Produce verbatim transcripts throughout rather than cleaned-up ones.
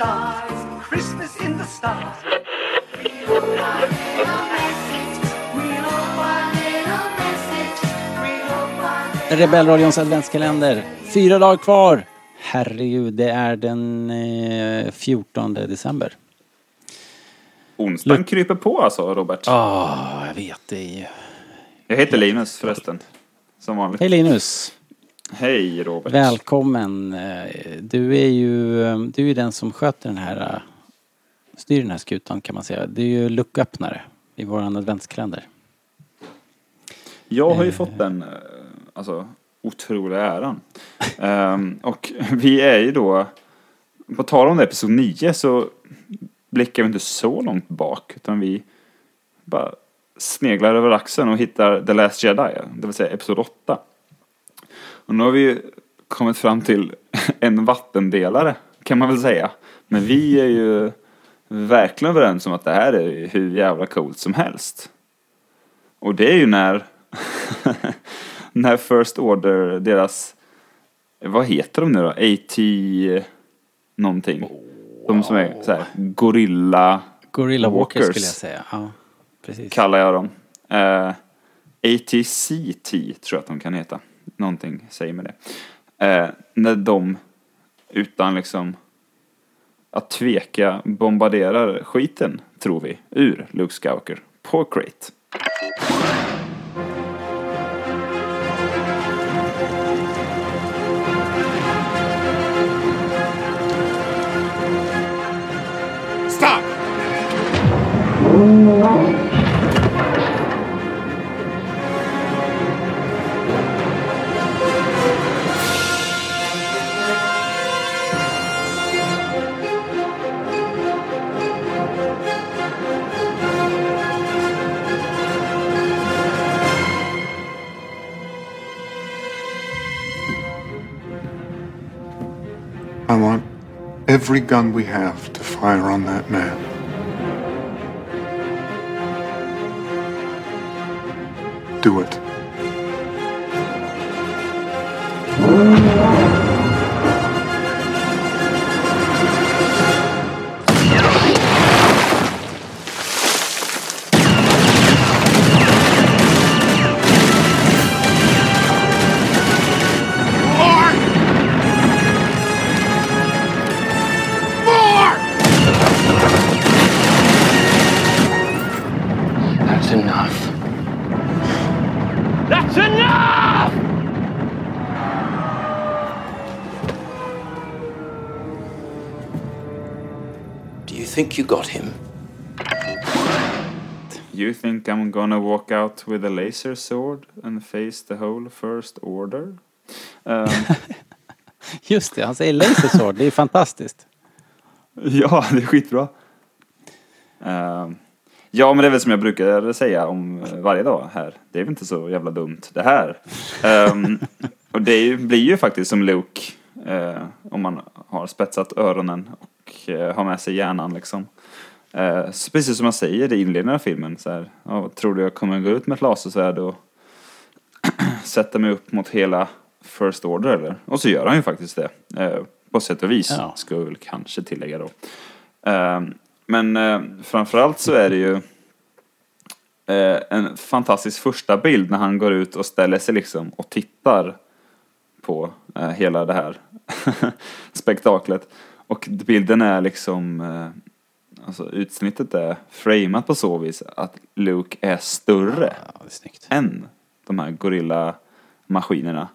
stars, Christmas in the stars. We'll all find a little message, we'll all find a little message, we'll all find a little... Rebellradions adventskalender. Fyra dagar kvar. Herregud, det är den eh, fjortonde december. Onsdagen L- kryper på alltså, Robert. Ja, oh, jag vet det ju. Jag heter Linus förresten, som vanligt. Hej Linus. Hej Robert. Välkommen. Du är ju du är ju den som sköter den här styr den här skutan, kan man säga. Du är ju lucköppnare i våran adventskalender. Jag har ju eh. fått den alltså otroliga äran. um, och vi är ju då på tal om episod nio, så blickar vi inte så långt bak, utan vi bara sneglar över axeln och hittar The Last Jedi, det vill säga episod åtta. Och nu har vi ju kommit fram till en vattendelare, kan man väl säga. Men vi är ju verkligen överens om att det här är hur jävla coolt som helst. Och det är ju när när First Order, deras, vad heter de nu då? A T någonting. De som är så här, gorilla Gorilla Walkers, Walkers skulle jag säga. Ja, precis. Kallar jag dem. Uh, A T C T tror jag att de kan heta. Någonting säger med det. Eh, när de utan liksom att tveka bombarderar skiten, tror vi, ur Luke Skywalker på Crait. Stop! I want every gun we have to fire on that man. Do it. You think you got him? You think I'm gonna walk out with a laser sword and face the whole First Order? Um. Just det, han säger laser sword. Det är fantastiskt. Ja, det är skitbra. Um. Ja, men det är väl som jag brukar säga om varje dag här. Det är väl inte så jävla dumt det här. Um. Och det blir ju faktiskt som Luke, uh, om man har spetsat öronen och ha med sig hjärnan liksom. Eh, så precis som man säger i inledningen av filmen så här, ja, tror du jag kommer gå ut med ett lasersvärd och sätta mig upp mot hela First Order eller? Och så gör han ju faktiskt det. Eh, på sätt och vis, ja. Ska jag väl kanske tillägga då. Eh, men eh, framförallt så är det ju eh, en fantastisk första bild när han går ut och ställer sig liksom och tittar på eh, hela det här spektaklet. Och bilden är liksom, alltså utsnittet är framat på så vis att Luke är större ja, är än de här gorilla-maskinerna.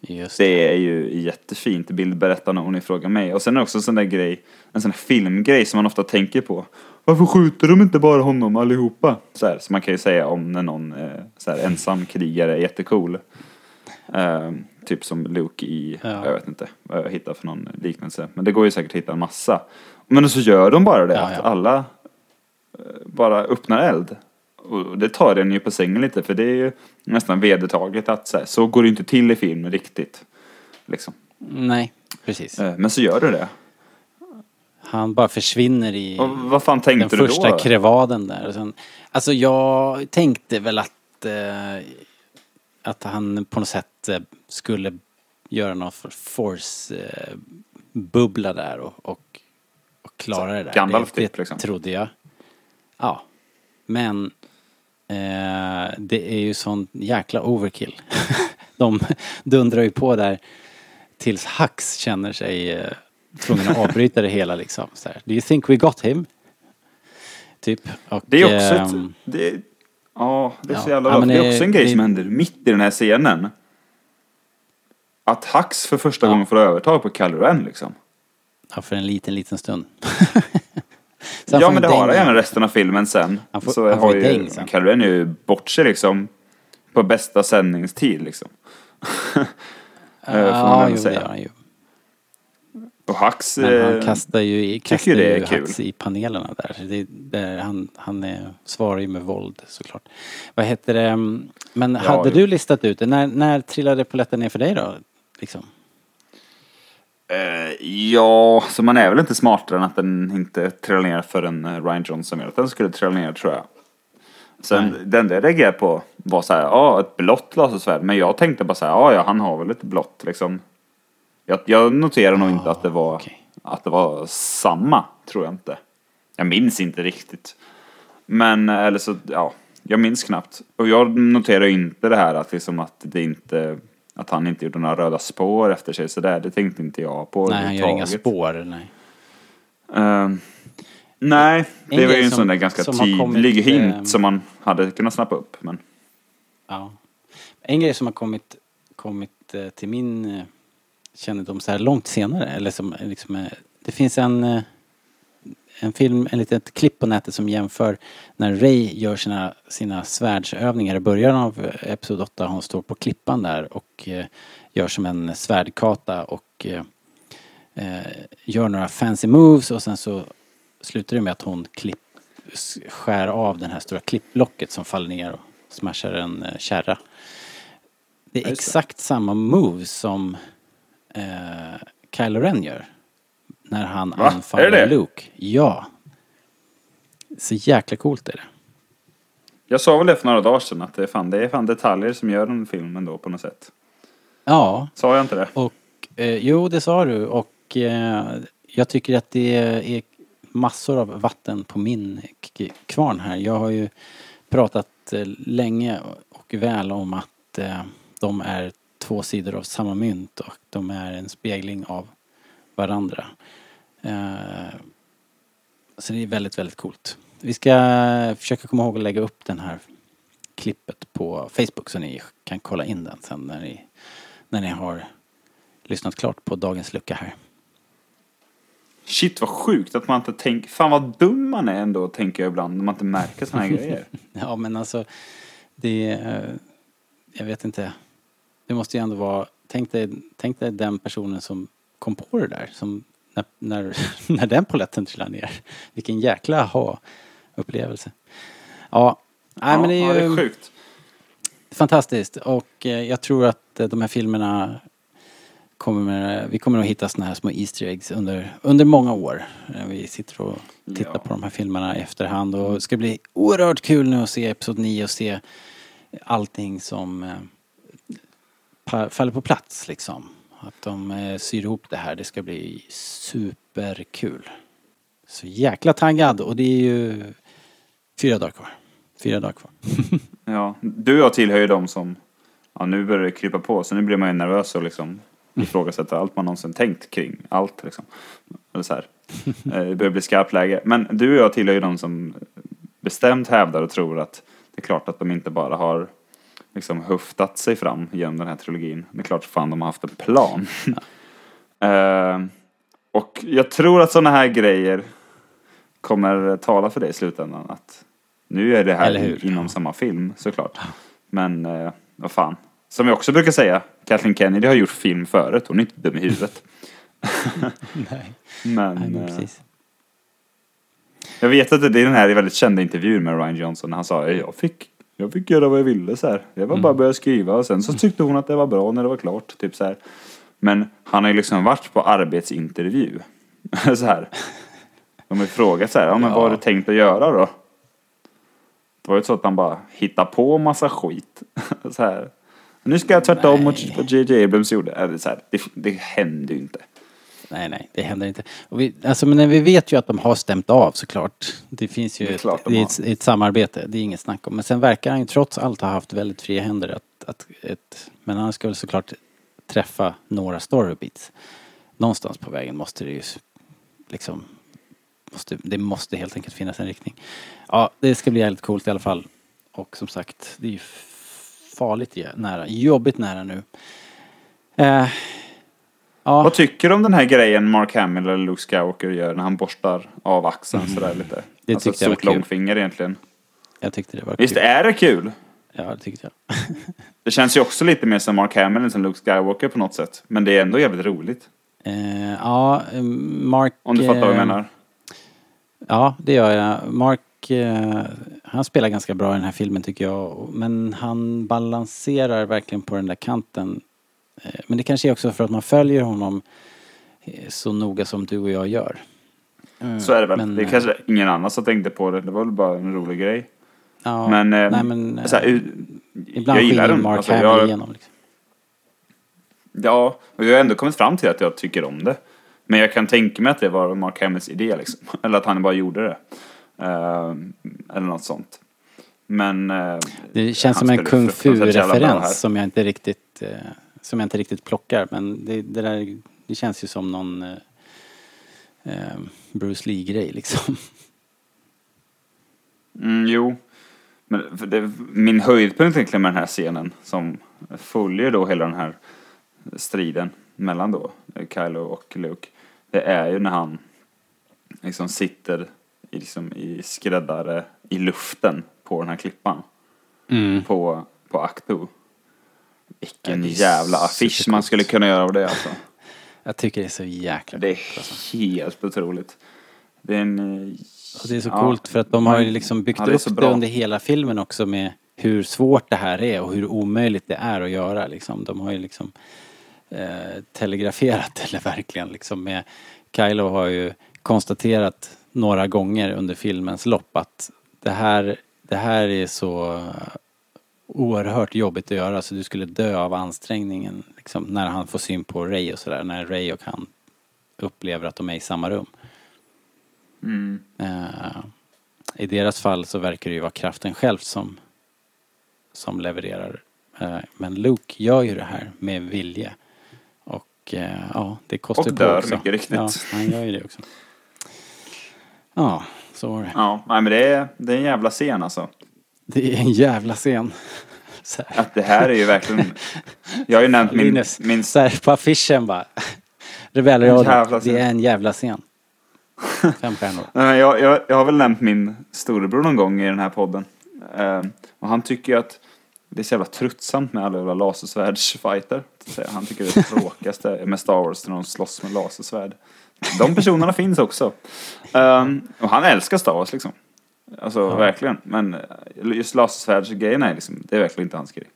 Just det. Det är ju jättefint bildberättande om ni frågar mig. Och sen är det också en sån där grej, en sån där filmgrej som man ofta tänker på. Varför skjuter de inte bara honom allihopa? Så här, så man kan ju säga om när någon så här, ensam krigare är jättecool. Um, typ som Luke i ja. Jag vet inte vad jag hittar för någon liknelse, men det går ju säkert att hitta en massa, men så gör de bara det ja, ja. Att alla bara öppnar eld och det tar den ju på sängen lite, för det är ju nästan vedertaget att så, här, så går det inte till i film riktigt liksom. Nej, precis. Men så gör du det. Han bara försvinner i och vad fan tänkte den du första då? Krevaden där och sen, alltså jag tänkte väl att eh, att han på något sätt skulle göra någon force bubbla där och, och, och klara så, det där. Gandalf det, typ, det liksom. Trodde jag. Ja. Men eh, det är ju sån jäkla overkill. De dundrar ju på där tills Hax känner sig eh, tvungen att avbryta det hela liksom. Så här, do you think we got him? Typ. Och, det är också ett, ähm, det är, ja, det är ja, så jävla ja, det är också en grej det, som händer mitt i den här scenen. Att Hax för första ja. gången får övertag på Kylo Ren liksom. Ja, för en liten, liten stund. Ja, men det har han även resten av filmen sen. Han får, så han har ju, Kylo Ren är ju bort sig liksom på bästa sändningstid liksom. uh, ja, jo, säga. Det gör han ju. Och Hax han kastar ju, kastar ju det är Hax kul. I panelerna där. Det, där han han är, svarar ju med våld såklart. Vad heter det? Men ja, hade ju. Du listat ut det? När, när trillade polletten ner för dig då? Liksom? Uh, ja, så man är väl inte smartare än att den inte trillade ner för en Ryan Johnson. Att den skulle trilla ner tror jag. Sen Nej. Den där jag reagerade på var så här, ja, ah, ett blått lasersvärd. Men jag tänkte bara så här, ah, ja, han har väl ett blått liksom. Jag, jag noterar nog oh, inte att det var okay. att det var samma, tror jag inte. Jag minns inte riktigt. Men, eller så, ja, jag minns knappt. Och jag noterar inte det här att, liksom att, det inte, att han inte gjorde några röda spår efter sig. Så där, det tänkte inte jag på. Nej, han gör inga spår, nej. Uh, nej, det en var ju en som, sån där ganska tydlig kommit, hint um, som man hade kunnat snappa upp. Men. Ja. En grej som har kommit, kommit uh, till min... Uh, känner de så här långt senare eller som liksom, det finns en en film, en litet klipp på nätet som jämför när Rey gör sina, sina svärdsövningar i början av episod åtta. Hon står på klippan där och eh, gör som en svärdkata och eh, gör några fancy moves och sen så slutar det med att hon klipp, skär av den här stora klipplocket som faller ner och smashar en eh, kärra. Det är exakt samma move som Eh, Kylo Ren gör när han Va? anfaller Luke. Ja. Så jäkla coolt är det. Jag sa väl det för några dagar sedan att det är fan, det är fan detaljer som gör den filmen då på något sätt. Ja. Sa jag inte det? Och, eh, jo, det sa du. Och eh, jag tycker att det är massor av vatten på min k- kvarn här. Jag har ju pratat eh, länge och väl om att eh, de är två sidor av samma mynt och de är en spegling av varandra. Så det är väldigt, väldigt coolt. Vi ska försöka komma ihåg att lägga upp den här klippet på Facebook så ni kan kolla in den sen när ni, när ni har lyssnat klart på dagens lucka här. Shit, vad sjukt att man inte tänker... Fan vad dum man är ändå, tänker jag ibland, när man inte märker såna här grejer. Ja, men alltså, det... Jag vet inte... Det måste ju ändå vara, tänk dig, tänk dig den personen som kom på det där. Som när, när, när den polletten trillade ner. Vilken jäkla aha-upplevelse. Ja, nej, ja, men det är ju ja, det är sjukt. Fantastiskt. Och eh, jag tror att eh, de här filmerna kommer med, vi kommer att hitta såna här små easter eggs under, under många år. När vi sitter och tittar ja. på de här filmerna i efterhand. Och det ska bli oerhört kul nu att se episod nio och se allting som... Eh, faller på plats liksom. Att de eh, syr ihop det här. Det ska bli superkul. Så jäkla taggad. Och det är ju fyra dagar kvar. Fyra dagar kvar. Ja, du och jag tillhör ju dem som ja, nu börjar det krypa på. Så nu blir man ju nervös och liksom ifrågasätta allt man någonsin tänkt kring. Allt liksom. Eller så här. Det börjar bli skarpt läge. Men du och jag tillhör ju dem som bestämt hävdar och tror att det är klart att de inte bara har liksom höftat sig fram genom den här trilogin. Det är klart fan de har haft en plan. Ja. uh, och jag tror att såna här grejer kommer tala för dig i slutändan. Att nu är det här inom samma film, såklart. Men, uh, vad fan. Som jag också brukar säga, Kathleen Kennedy har gjort film förut. Hon är inte dum i huvudet. Nej. Men, Nej, men precis. Uh, jag vet att det är den här väldigt kända intervjun med Ryan Johnson. Han sa, jag fick Jag fick göra vad jag ville så här. Jag var mm. bara började skriva och sen så tyckte hon att det var bra när det var klart typ så här. Men han har ju liksom varit på arbetsintervju så här. De har frågat så här, ja men ja. vad har du tänkt att göra då? Det var ju så att han bara hittar på massa skit så här. Nu ska jag tvärtom mot vad J J Abrams gjorde. Eller så här, det, det hände ju inte. nej, nej, det händer inte. Och vi, alltså, men vi vet ju att de har stämt av, såklart. Det finns ju det ett, ett, ett, ett samarbete, det är inget snack om. Men sen verkar han ju trots allt ha haft väldigt fria händer. Att, att, ett, men han skulle såklart träffa några storybeats. Någonstans på vägen måste det ju liksom... Måste, det måste helt enkelt finnas en riktning. Ja, det ska bli helt coolt i alla fall. Och som sagt, det är ju farligt nära, jobbigt nära nu. Eh, ja. Vad tycker du om den här grejen Mark Hamill eller Luke Skywalker gör när han borstar av axeln mm. sådär lite? Det alltså tyckte ett stort långfinger egentligen. Jag tyckte det var Visst, kul. Visst är det kul? Ja, det tyckte jag. Det känns ju också lite mer som Mark Hamill än som Luke Skywalker på något sätt. Men det är ändå jävligt roligt. Eh, ja, Mark... Om du fattar vad jag menar. Ja, det gör jag. Mark, eh, han spelar ganska bra i den här filmen tycker jag. Men han balanserar verkligen på den där kanten. Eh, men det kanske är också för att man följer honom eh, så noga som du och jag gör. Mm, så är det väl. Men, det är kanske ingen annan som tänkte på det. Det var väl bara en rolig grej. Ja, men, eh, nej, men eh, såhär, ibland jag skiljer Mark alltså, Hamill jag... igenom. Liksom. Ja, och jag har ändå kommit fram till att jag tycker om det. Men jag kan tänka mig att det var Mark Hamills idé liksom. Eller att han bara gjorde det. Uh, eller något sånt. Men uh, det känns som en kung fu-referens som jag inte riktigt uh, som jag inte riktigt plockar, men det, det där det känns ju som någon uh, uh, Bruce Lee grej liksom. Mm, jo. Men för det, min höjdpunkt egentligen med den här scenen som följer då hela den här striden mellan då Kylo och Luke, det är ju när han liksom sitter i, liksom i skräddare i luften på den här klippan mm. på, på Ahch-To. Vilken jävla affisch man skulle kunna göra av det alltså. Jag tycker det är så jäkla det är alltså. Helt otroligt. Det är, en, och det är så ja, coolt för att de har ju liksom byggt ja, det upp det under hela filmen också med hur svårt det här är och hur omöjligt det är att göra liksom. De har ju liksom Eh, telegraferat eller verkligen liksom med Kylo har ju konstaterat några gånger under filmens lopp att det här, det här är så oerhört jobbigt att göra så du skulle dö av ansträngningen liksom, när han får syn på Rey och sådär när Rey och han upplever att de är i samma rum mm. eh, i deras fall så verkar det ju vara kraften själv som som levererar eh, men Luke gör ju det här med vilje. Och ja, det kostar och dör på också. Mycket riktigt. Ja, han gör ju det också. Ja, så var det. Ja, men det är, det är en jävla scen alltså. Det är en jävla scen. Så här. Att det här är ju verkligen... Jag har ju nämnt min... Linus, min... så här på affischen bara. Rebellradion, det är en jävla scen. Fem stjärnor. jag, jag, jag har väl nämnt min storebror någon gång i den här podden. Uh, och han tycker ju att det är så jävla tröttsamt med alla jävla lasersvärdsfighter. Han tycker det är tråkigaste med Star Wars när de slåss med lasersvärd. De personerna finns också. Um, och han älskar Star Wars liksom. Alltså ja. Verkligen. Men just lasersvärdsgrejerna är liksom, det är verkligen inte hans grej.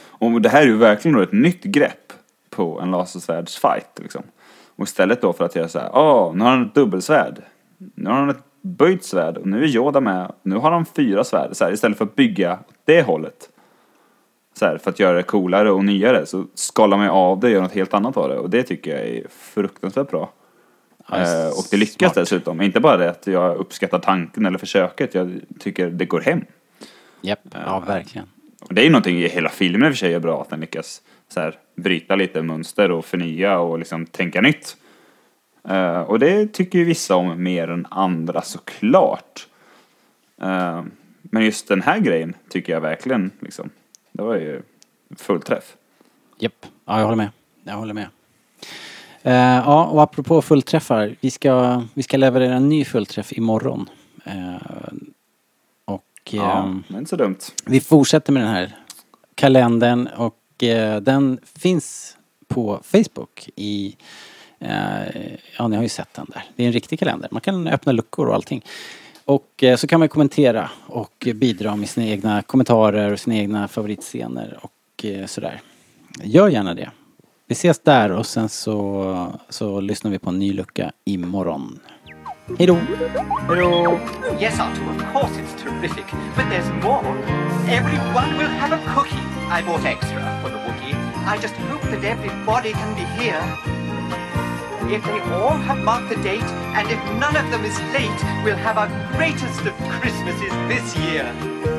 Och det här är ju verkligen ett nytt grepp på en lasersvärdsfight liksom. Och istället då för att göra så här, åh, oh, nu har han ett dubbelsvärd. Nu har han ett böjt svärd och nu är Yoda med. Nu har han fyra svärd så här, istället för att bygga det hållet. Så här, för att göra det coolare och nyare så skalar man av det och gör något helt annat av det. Och det tycker jag är fruktansvärt bra. Ja, eh, och det lyckas smart. Dessutom. Inte bara det att jag uppskattar tanken eller försöket. Jag tycker det går hem. Japp, eh, ja verkligen. Och det är ju någonting i hela filmen i och för sig är bra. Att den lyckas så här, bryta lite mönster och förnya och liksom tänka nytt. Eh, och det tycker ju vissa om mer än andra såklart. Eh, men just den här grejen tycker jag verkligen liksom... Det var ju full träff. Japp, ja, jag håller med. Jag håller med. Eh, ja, och apropå fullträffar. Vi ska, vi ska leverera en ny fullträff imorgon. Eh, och, ja, eh, det är inte så dumt. Vi fortsätter med den här kalendern. Och eh, den finns på Facebook. I, eh, ja, ni har ju sett den där. Det är en riktig kalender. Man kan öppna luckor och allting. Och så kan man kommentera och bidra med sina egna kommentarer och sina egna favoritscener och sådär. Gör gärna det. Vi ses där och sen så, så lyssnar vi på en ny lucka imorgon. Hej då! Hej då! Yes, Arthur, of course it's terrific, but there's more. Everyone will have a cookie. I bought extra for the Wookiee. I just hope that everybody can be here. If they all have marked the date, and if none of them is late, we'll have our greatest of Christmases this year.